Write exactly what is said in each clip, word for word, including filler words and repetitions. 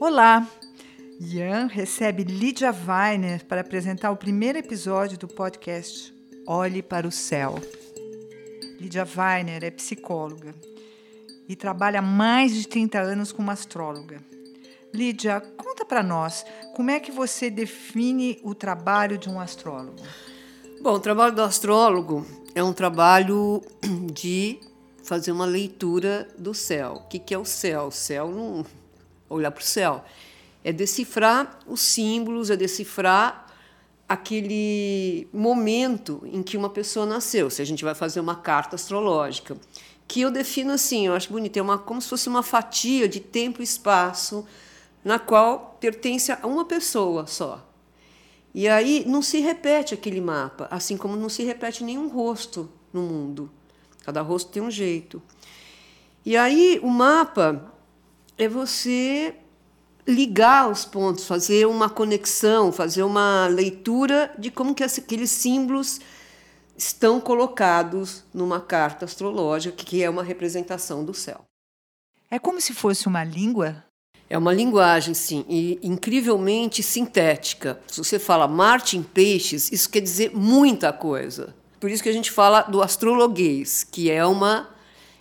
Olá! Ian recebe Lídia Weiner para apresentar o primeiro episódio do podcast Olhe para o Céu. Lídia Weiner é psicóloga e trabalha há mais de trinta anos como astróloga. Lídia, conta para nós, como é que você define o trabalho de um astrólogo? Bom, o trabalho do astrólogo é um trabalho de fazer uma leitura do céu. O que é o céu? O céu não... Olhar para o céu. É decifrar os símbolos, é decifrar aquele momento em que uma pessoa nasceu. Se a gente vai fazer uma carta astrológica, que eu defino assim, eu acho bonito, é uma, como se fosse uma fatia de tempo e espaço na qual pertence a uma pessoa só. E aí não se repete aquele mapa, assim como não se repete nenhum rosto no mundo. Cada rosto tem um jeito. E aí o mapa é você ligar os pontos, fazer uma conexão, fazer uma leitura de como que aqueles símbolos estão colocados numa carta astrológica, que é uma representação do céu. É como se fosse uma língua? É uma linguagem, sim, e incrivelmente sintética. Se você fala Marte em Peixes, isso quer dizer muita coisa. Por isso que a gente fala do astrologuês, que é, uma,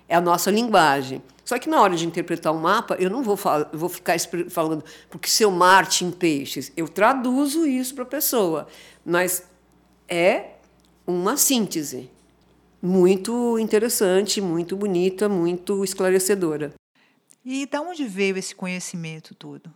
é a nossa linguagem. Só que na hora de interpretar o um mapa, eu não vou, fal- vou ficar falando porque seu Marte em Peixes. Eu traduzo isso para a pessoa, mas é uma síntese muito interessante, muito bonita, muito esclarecedora. E de onde veio esse conhecimento todo?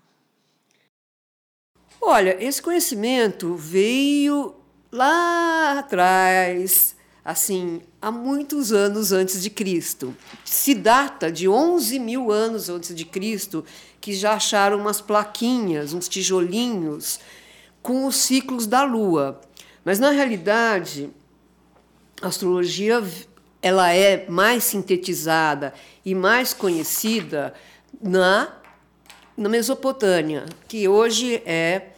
Olha, esse conhecimento veio lá atrás, assim, há muitos anos antes de Cristo. Se data de onze mil anos antes de Cristo, que já acharam umas plaquinhas, uns tijolinhos, com os ciclos da Lua. Mas, na realidade, a astrologia ela é mais sintetizada e mais conhecida na, na Mesopotâmia, que hoje é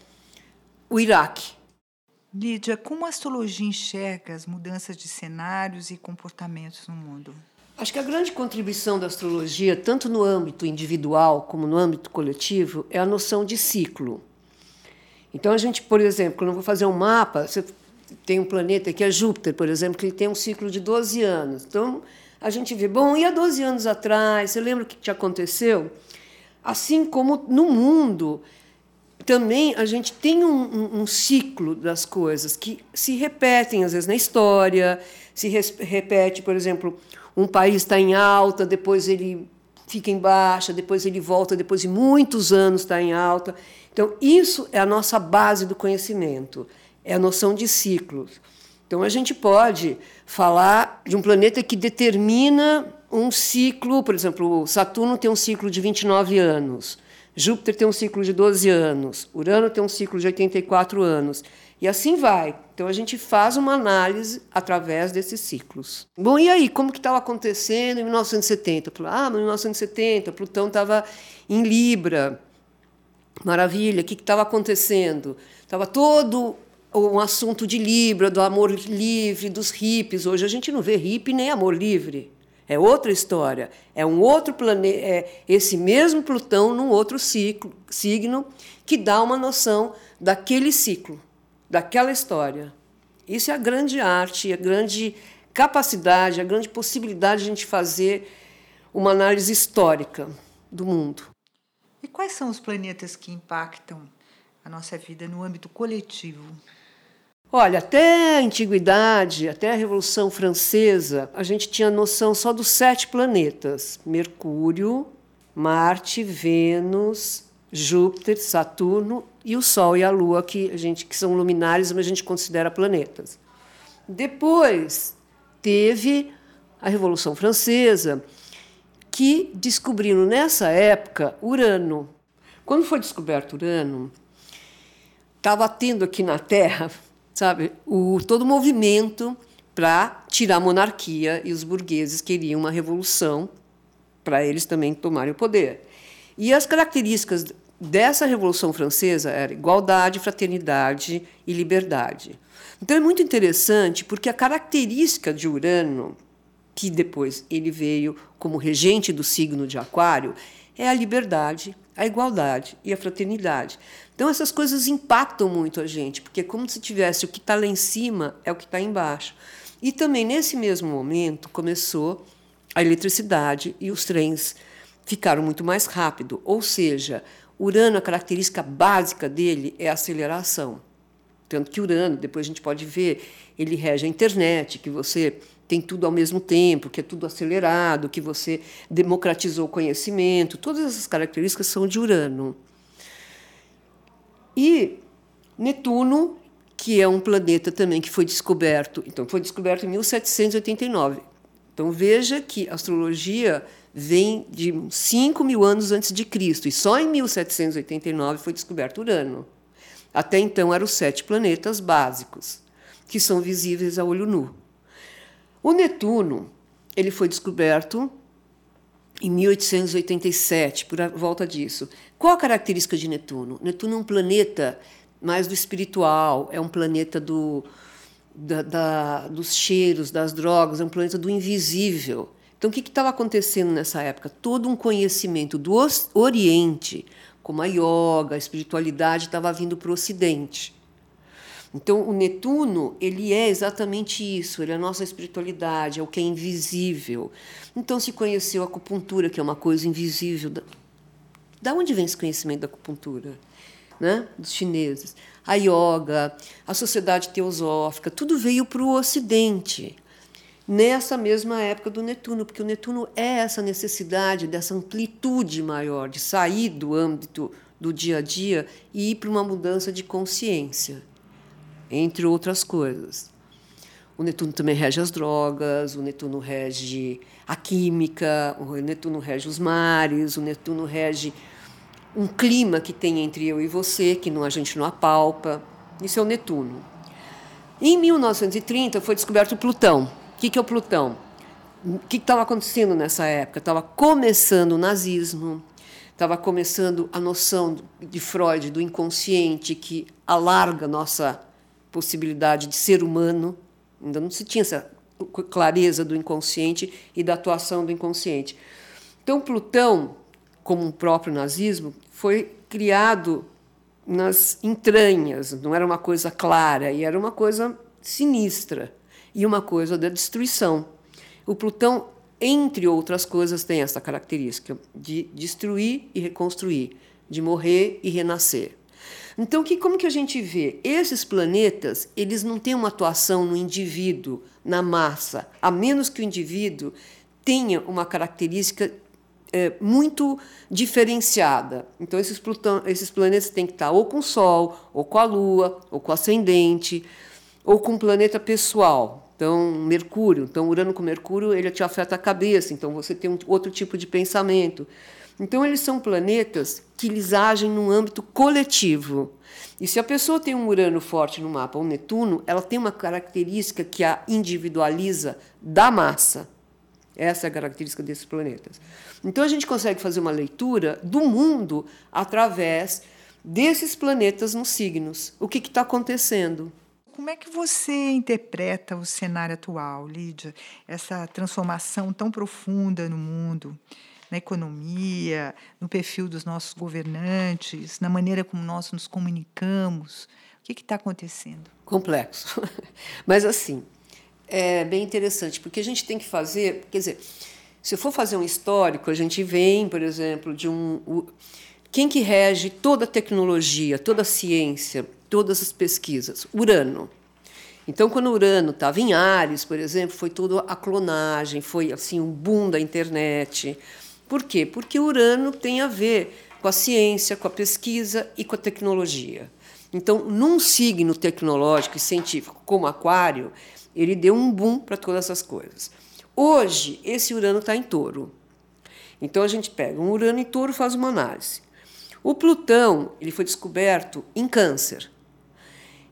o Iraque. Lídia, como a astrologia enxerga as mudanças de cenários e comportamentos no mundo? Acho que a grande contribuição da astrologia, tanto no âmbito individual como no âmbito coletivo, é a noção de ciclo. Então, a gente, por exemplo, quando eu vou fazer um mapa, você tem um planeta que é Júpiter, por exemplo, que ele tem um ciclo de doze anos. Então, a gente vê, bom, e há doze anos atrás, você lembra o que te aconteceu? Assim como no mundo... Também a gente tem um, um, um ciclo das coisas que se repetem, às vezes, na história, se res, repete, por exemplo, um país está em alta, depois ele fica em baixa, depois ele volta, depois de muitos anos está em alta. Então, isso é a nossa base do conhecimento, é a noção de ciclos. Então, a gente pode falar de um planeta que determina um ciclo, por exemplo, Saturno tem um ciclo de vinte e nove anos, Júpiter tem um ciclo de doze anos, Urano tem um ciclo de oitenta e quatro anos, e assim vai. Então, a gente faz uma análise através desses ciclos. Bom, e aí, como que estava acontecendo em mil novecentos e setenta? Ah, em mil novecentos e setenta, Plutão estava em Libra. Maravilha, o que estava acontecendo? Estava todo um assunto de Libra, do amor livre, dos hippies. Hoje a gente não vê hippie nem amor livre. É outra história, é um outro planeta, é esse mesmo Plutão num outro ciclo, signo, que dá uma noção daquele ciclo, daquela história. Isso é a grande arte, a grande capacidade, a grande possibilidade de a gente fazer uma análise histórica do mundo. E quais são os planetas que impactam a nossa vida no âmbito coletivo? Olha, até a Antiguidade, até a Revolução Francesa, a gente tinha noção só dos sete planetas. Mercúrio, Marte, Vênus, Júpiter, Saturno e o Sol e a Lua, que, a gente, que são luminares, mas a gente considera planetas. Depois teve a Revolução Francesa, que descobriram nessa época Urano. Quando foi descoberto Urano, estava tendo aqui na Terra... Sabe, o, todo o movimento para tirar a monarquia e os burgueses queriam uma revolução para eles também tomarem o poder. E as características dessa Revolução Francesa eram igualdade, fraternidade e liberdade. Então é muito interessante porque a característica de Urano, que depois ele veio como regente do signo de Aquário, é a liberdade, a igualdade e a fraternidade. Então, essas coisas impactam muito a gente, porque é como se tivesse o que está lá em cima é o que está embaixo. E também, nesse mesmo momento, começou a eletricidade e os trens ficaram muito mais rápido. Ou seja, Urano, a característica básica dele é a aceleração. Tanto que Urano, depois a gente pode ver, ele rege a internet, que você tem tudo ao mesmo tempo, que é tudo acelerado, que você democratizou o conhecimento. Todas essas características são de Urano. E Netuno, que é um planeta também que foi descoberto, então foi descoberto em mil setecentos e oitenta e nove. Então veja que a astrologia vem de cinco mil anos antes de Cristo, e só em mil setecentos e oitenta e nove foi descoberto Urano. Até então eram os sete planetas básicos, que são visíveis a olho nu. O Netuno, ele foi descoberto em mil oitocentos e oitenta e sete, por volta disso. Qual a característica de Netuno? Netuno é um planeta mais do espiritual, é um planeta do, da, da, dos cheiros, das drogas, é um planeta do invisível. Então, o que estava acontecendo nessa época? Todo um conhecimento do Oriente, como a yoga, a espiritualidade, estava vindo para o Ocidente. Então, o Netuno, ele é exatamente isso, ele é a nossa espiritualidade, é o que é invisível. Então, se conheceu a acupuntura, que é uma coisa invisível. Da, da onde vem esse conhecimento da acupuntura? Né? Dos chineses. A yoga, a sociedade teosófica, tudo veio para o Ocidente, nessa mesma época do Netuno, porque o Netuno é essa necessidade dessa amplitude maior, de sair do âmbito do dia a dia e ir para uma mudança de consciência, entre outras coisas. O Netuno também rege as drogas, o Netuno rege a química, o Netuno rege os mares, o Netuno rege um clima que tem entre eu e você, que não, a gente não apalpa. Isso é o Netuno. Em mil novecentos e trinta, foi descoberto o Plutão. O que é o Plutão? O que estava acontecendo nessa época? Estava começando o nazismo, estava começando a noção de Freud, do inconsciente, que alarga a nossa possibilidade de ser humano. Ainda não se tinha essa clareza do inconsciente e da atuação do inconsciente. Então, Plutão, como o próprio nazismo, foi criado nas entranhas, não era uma coisa clara, e era uma coisa sinistra, e uma coisa da destruição. O Plutão, entre outras coisas, tem essa característica de destruir e reconstruir, de morrer e renascer. Então, que, como que a gente vê? Esses planetas, eles não têm uma atuação no indivíduo, na massa, a menos que o indivíduo tenha uma característica é, muito diferenciada. Então, esses, Plutão, esses planetas têm que estar ou com o Sol, ou com a Lua, ou com o ascendente, ou com o planeta pessoal. Então, Mercúrio. Então, Urano com Mercúrio, ele te afeta a cabeça, então você tem um outro tipo de pensamento. Então, eles são planetas que eles agem num âmbito coletivo. E se a pessoa tem um Urano forte no mapa, ou um Netuno, ela tem uma característica que a individualiza da massa. Essa é a característica desses planetas. Então, a gente consegue fazer uma leitura do mundo através desses planetas nos signos. O que está acontecendo? Como é que você interpreta o cenário atual, Lídia? Essa transformação tão profunda no mundo, na economia, no perfil dos nossos governantes, na maneira como nós nos comunicamos. O que está acontecendo? Complexo. Mas, assim, é bem interessante, porque a gente tem que fazer... Quer dizer, se eu for fazer um histórico, a gente vem, por exemplo, de um... O, quem que rege toda a tecnologia, toda a ciência, todas as pesquisas? Urano. Então, quando Urano estava em Áries, por exemplo, foi toda a clonagem, foi assim, um boom da internet. Por quê? Porque Urano tem a ver com a ciência, com a pesquisa e com a tecnologia. Então, num signo tecnológico e científico como Aquário, ele deu um boom para todas essas coisas. Hoje, esse Urano está em Touro. Então, a gente pega um Urano em Touro e faz uma análise. O Plutão, ele foi descoberto em Câncer.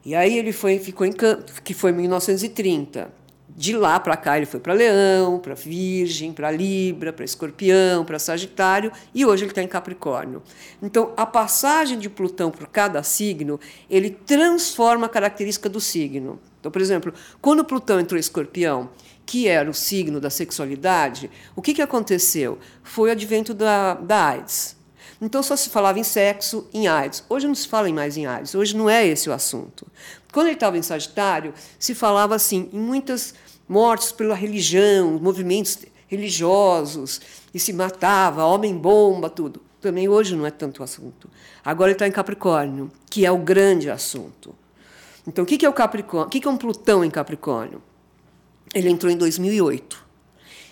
E aí ele foi, ficou em Câncer, que foi em mil novecentos e trinta. De lá para cá, ele foi para Leão, para Virgem, para Libra, para Escorpião, para Sagitário, e hoje ele está em Capricórnio. Então, a passagem de Plutão por cada signo, ele transforma a característica do signo. Então, por exemplo, quando Plutão entrou em Escorpião, que era o signo da sexualidade, o que, que aconteceu? Foi o advento da, da AIDS. Então só se falava em sexo, em AIDS. Hoje não se fala mais em AIDS, hoje não é esse o assunto. Quando ele estava em Sagitário, se falava assim, em muitas mortes pela religião, movimentos religiosos, e se matava, homem-bomba, tudo. Também hoje não é tanto o assunto. Agora ele está em Capricórnio, que é o grande assunto. Então, o que é o Capricórnio? O que é um Plutão em Capricórnio? Ele entrou em dois mil e oito.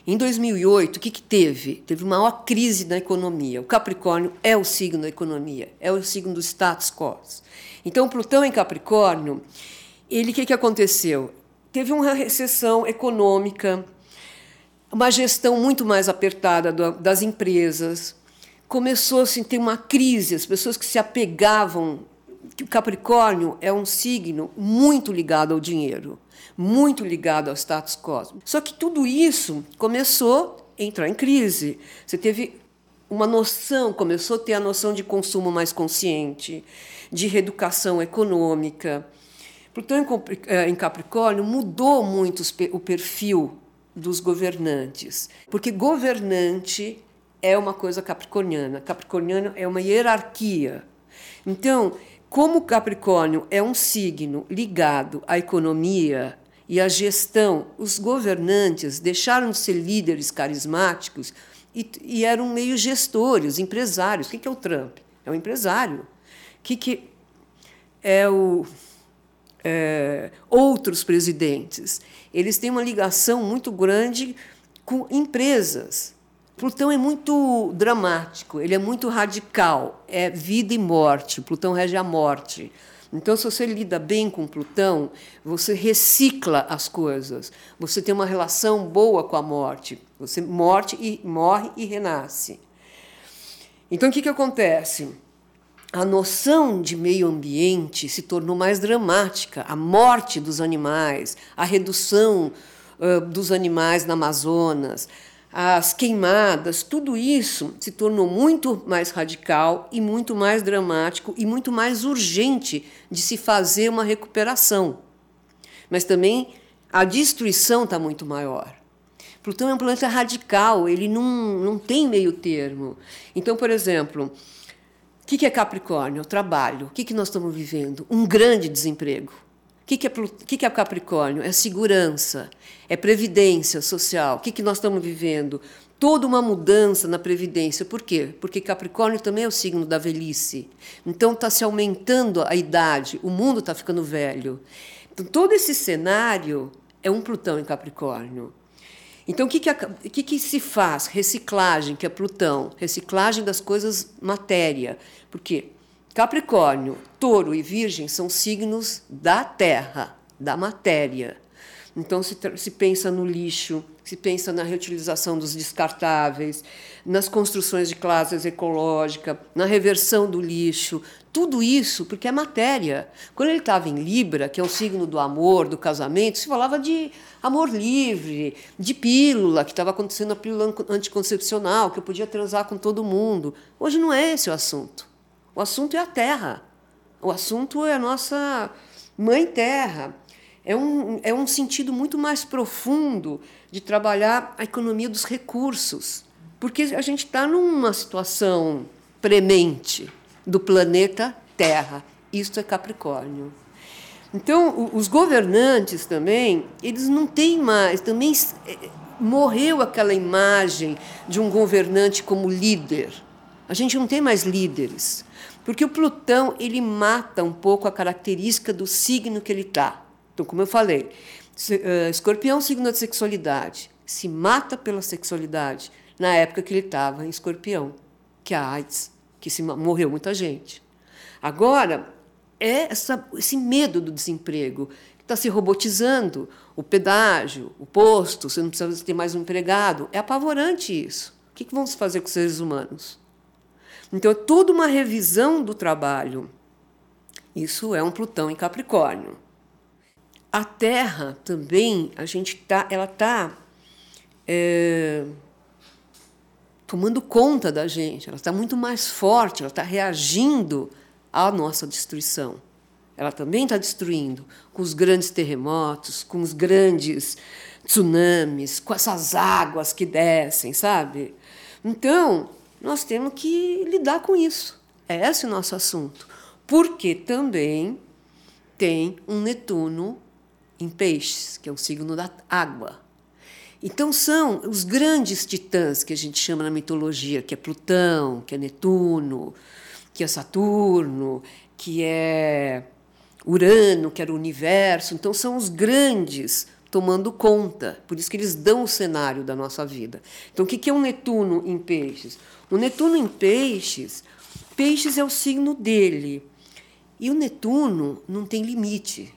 Em dois mil e oito, o que, que teve? Teve uma maior crise na economia. O Capricórnio é o signo da economia, é o signo do status quo. Então, o Plutão em Capricórnio, ele, o que, que aconteceu? Teve uma recessão econômica, uma gestão muito mais apertada das empresas. Começou assim, ter uma crise, as pessoas que se apegavam. O Capricórnio é um signo muito ligado ao dinheiro, muito ligado ao status quo. Só que tudo isso começou a entrar em crise. Você teve uma noção, começou a ter a noção de consumo mais consciente, de reeducação econômica. Portanto, em Capricórnio, mudou muito o perfil dos governantes, porque governante é uma coisa capricorniana. Capricorniano é uma hierarquia. Então, como Capricórnio é um signo ligado à economia e à gestão, os governantes deixaram de ser líderes carismáticos e, e eram meio gestores, empresários. O que é o Trump? É um empresário. O que é o é, outros presidentes? Eles têm uma ligação muito grande com empresas. Plutão é muito dramático, ele é muito radical, é vida e morte, Plutão rege a morte. Então, se você lida bem com Plutão, você recicla as coisas, você tem uma relação boa com a morte, você morte e, morre e renasce. Então, o que, que acontece? A noção de meio ambiente se tornou mais dramática, a morte dos animais, a redução uh, dos animais na Amazonas, as queimadas, tudo isso se tornou muito mais radical e muito mais dramático e muito mais urgente de se fazer uma recuperação. Mas também a destruição está muito maior. Plutão é um planeta radical, ele não, não tem meio termo. Então, por exemplo, o que é Capricórnio? O trabalho. O que nós estamos vivendo? Um grande desemprego. O que, que, é, que, que é Capricórnio? É segurança, é previdência social. O que, que nós estamos vivendo? Toda uma mudança na previdência. Por quê? Porque Capricórnio também é o signo da velhice. Então, está se aumentando a idade, o mundo está ficando velho. Então, todo esse cenário é um Plutão em Capricórnio. Então, o que, que, que, que se faz? Reciclagem, que é Plutão. Reciclagem das coisas matéria. Por quê? Capricórnio, Touro e Virgem são signos da terra, da matéria. Então, se, se pensa no lixo, se pensa na reutilização dos descartáveis, nas construções de classes ecológicas, na reversão do lixo, tudo isso porque é matéria. Quando ele estava em Libra, que é o signo do amor, do casamento, se falava de amor livre, de pílula, que estava acontecendo a pílula anticoncepcional, que eu podia transar com todo mundo. Hoje não é esse o assunto. O assunto é a terra, o assunto é a nossa mãe terra. É um, é um sentido muito mais profundo de trabalhar a economia dos recursos, porque a gente está numa situação premente do planeta Terra. Isso é Capricórnio. Então, os governantes também, eles não têm mais, também morreu aquela imagem de um governante como líder. A gente não tem mais líderes. Porque o Plutão, ele mata um pouco a característica do signo que ele está. Então, como eu falei, Escorpião é um signo da sexualidade. Se mata pela sexualidade na época que ele estava em Escorpião, que é a AIDS, que se morreu muita gente. Agora, é essa, esse medo do desemprego, que está se robotizando, o pedágio, o posto, você não precisa ter mais um empregado. É apavorante isso. O que, que vamos fazer com os seres humanos? Então, é toda uma revisão do trabalho. Isso é um Plutão em Capricórnio. A Terra também, a gente tá, ela está é, tomando conta da gente, ela está muito mais forte, ela está reagindo à nossa destruição. Ela também está destruindo com os grandes terremotos, com os grandes tsunamis, com essas águas que descem, sabe? Então, nós temos que lidar com isso. É esse o nosso assunto. Porque também tem um Netuno em Peixes, que é um signo da água. Então, são os grandes titãs que a gente chama na mitologia, que é Plutão, que é Netuno, que é Saturno, que é Urano, que era o universo. Então, são os grandes tomando conta. Por isso que eles dão o cenário da nossa vida. Então, o que é um Netuno em Peixes? O Netuno em Peixes, Peixes é o signo dele. E o Netuno não tem limite.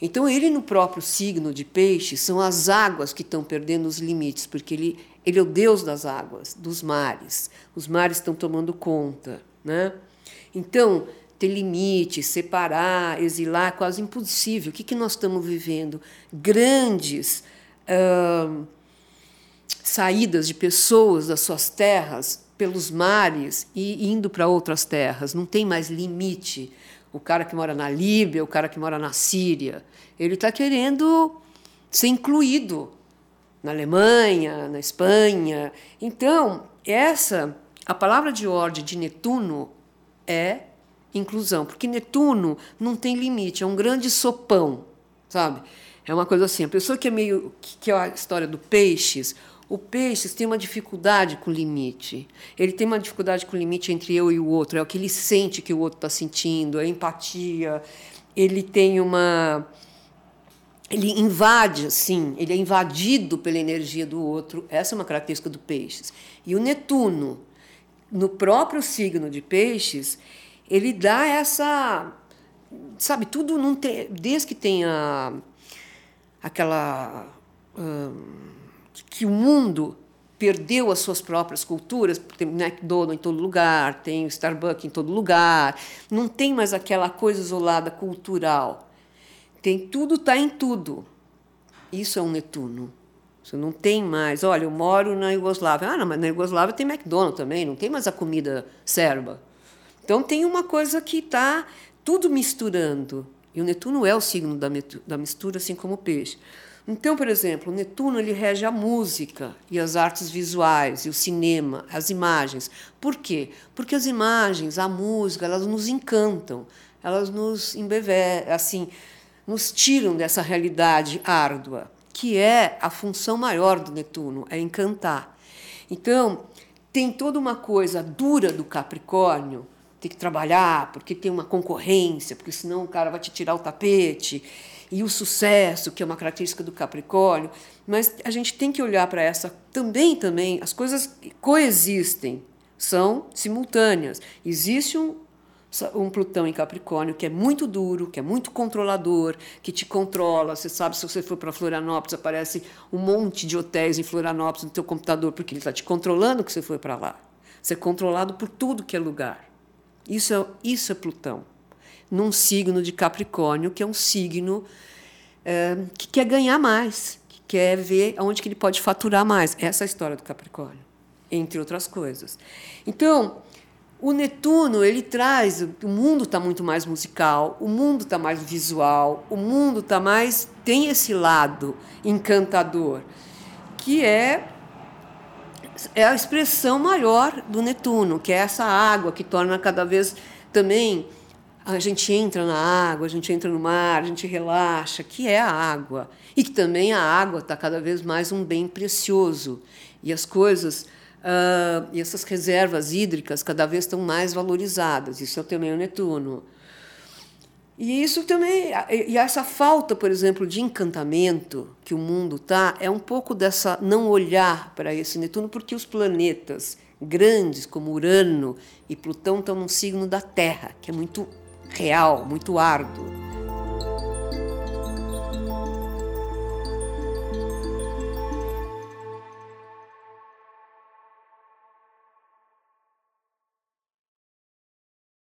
Então, ele no próprio signo de Peixes são as águas que estão perdendo os limites, porque ele, ele é o deus das águas, dos mares. Os mares estão tomando conta, né? Então, ter limite, separar, exilar é quase impossível. O que, que nós estamos vivendo? Grandes ah, saídas de pessoas das suas terras pelos mares e indo para outras terras. Não tem mais limite. O cara que mora na Líbia, o cara que mora na Síria, ele está querendo ser incluído na Alemanha, na Espanha. Então, essa, a palavra de ordem de Netuno é inclusão, porque Netuno não tem limite, é um grande sopão, sabe? É uma coisa assim, a pessoa que é meio... que é a história do Peixes, o Peixes tem uma dificuldade com o limite. Ele tem uma dificuldade com o limite entre eu e o outro. É o que ele sente que o outro está sentindo, é empatia. Ele tem uma... Ele invade, assim, ele é invadido pela energia do outro. Essa é uma característica do Peixes. E o Netuno, no próprio signo de Peixes, ele dá essa... Sabe, tudo não tem... Desde que tenha aquela... Hum, que o mundo perdeu as suas próprias culturas, tem McDonald's em todo lugar, tem o Starbucks em todo lugar, não tem mais aquela coisa isolada cultural. Tem tudo, está em tudo. Isso é um Netuno. Você não tem mais, olha, eu moro na Iugoslávia. Ah, não, mas na Iugoslávia tem McDonald's também, não tem mais a comida serba. Então, tem uma coisa que está tudo misturando. E o Netuno é o signo da mistura, assim como o peixe. Então, por exemplo, o Netuno ele rege a música e as artes visuais, e o cinema, as imagens. Por quê? Porque as imagens, a música, elas nos encantam, elas nos embevecem, assim, nos tiram dessa realidade árdua, que é a função maior do Netuno, é encantar. Então, tem toda uma coisa dura do Capricórnio, tem que trabalhar, porque tem uma concorrência, porque senão o cara vai te tirar o tapete... E o sucesso, que é uma característica do Capricórnio, mas a gente tem que olhar para essa também, também, as coisas coexistem, são simultâneas. Existe um, um Plutão em Capricórnio que é muito duro, que é muito controlador, que te controla. Você sabe, se você for para Florianópolis, aparece um monte de hotéis em Florianópolis no teu computador, porque ele está te controlando que você foi para lá. Você é controlado por tudo que é lugar. Isso é, isso é Plutão. Num signo de Capricórnio, que é um signo é, que quer ganhar mais, que quer ver onde que ele pode faturar mais. Essa é a história do Capricórnio, entre outras coisas. Então, o Netuno, ele traz... O mundo está muito mais musical, o mundo está mais visual, o mundo está mais... Tem esse lado encantador, que é... é a expressão maior do Netuno, que é essa água que torna cada vez também... A gente entra na água, a gente entra no mar, a gente relaxa, que é a água. E que também a água está cada vez mais um bem precioso. E as coisas, uh, e essas reservas hídricas cada vez estão mais valorizadas. Isso é também o Netuno. E isso também, e essa falta, por exemplo, de encantamento que o mundo está, é um pouco dessa não olhar para esse Netuno, porque os planetas grandes, como Urano e Plutão, estão num signo da Terra, que é muito real, muito árduo.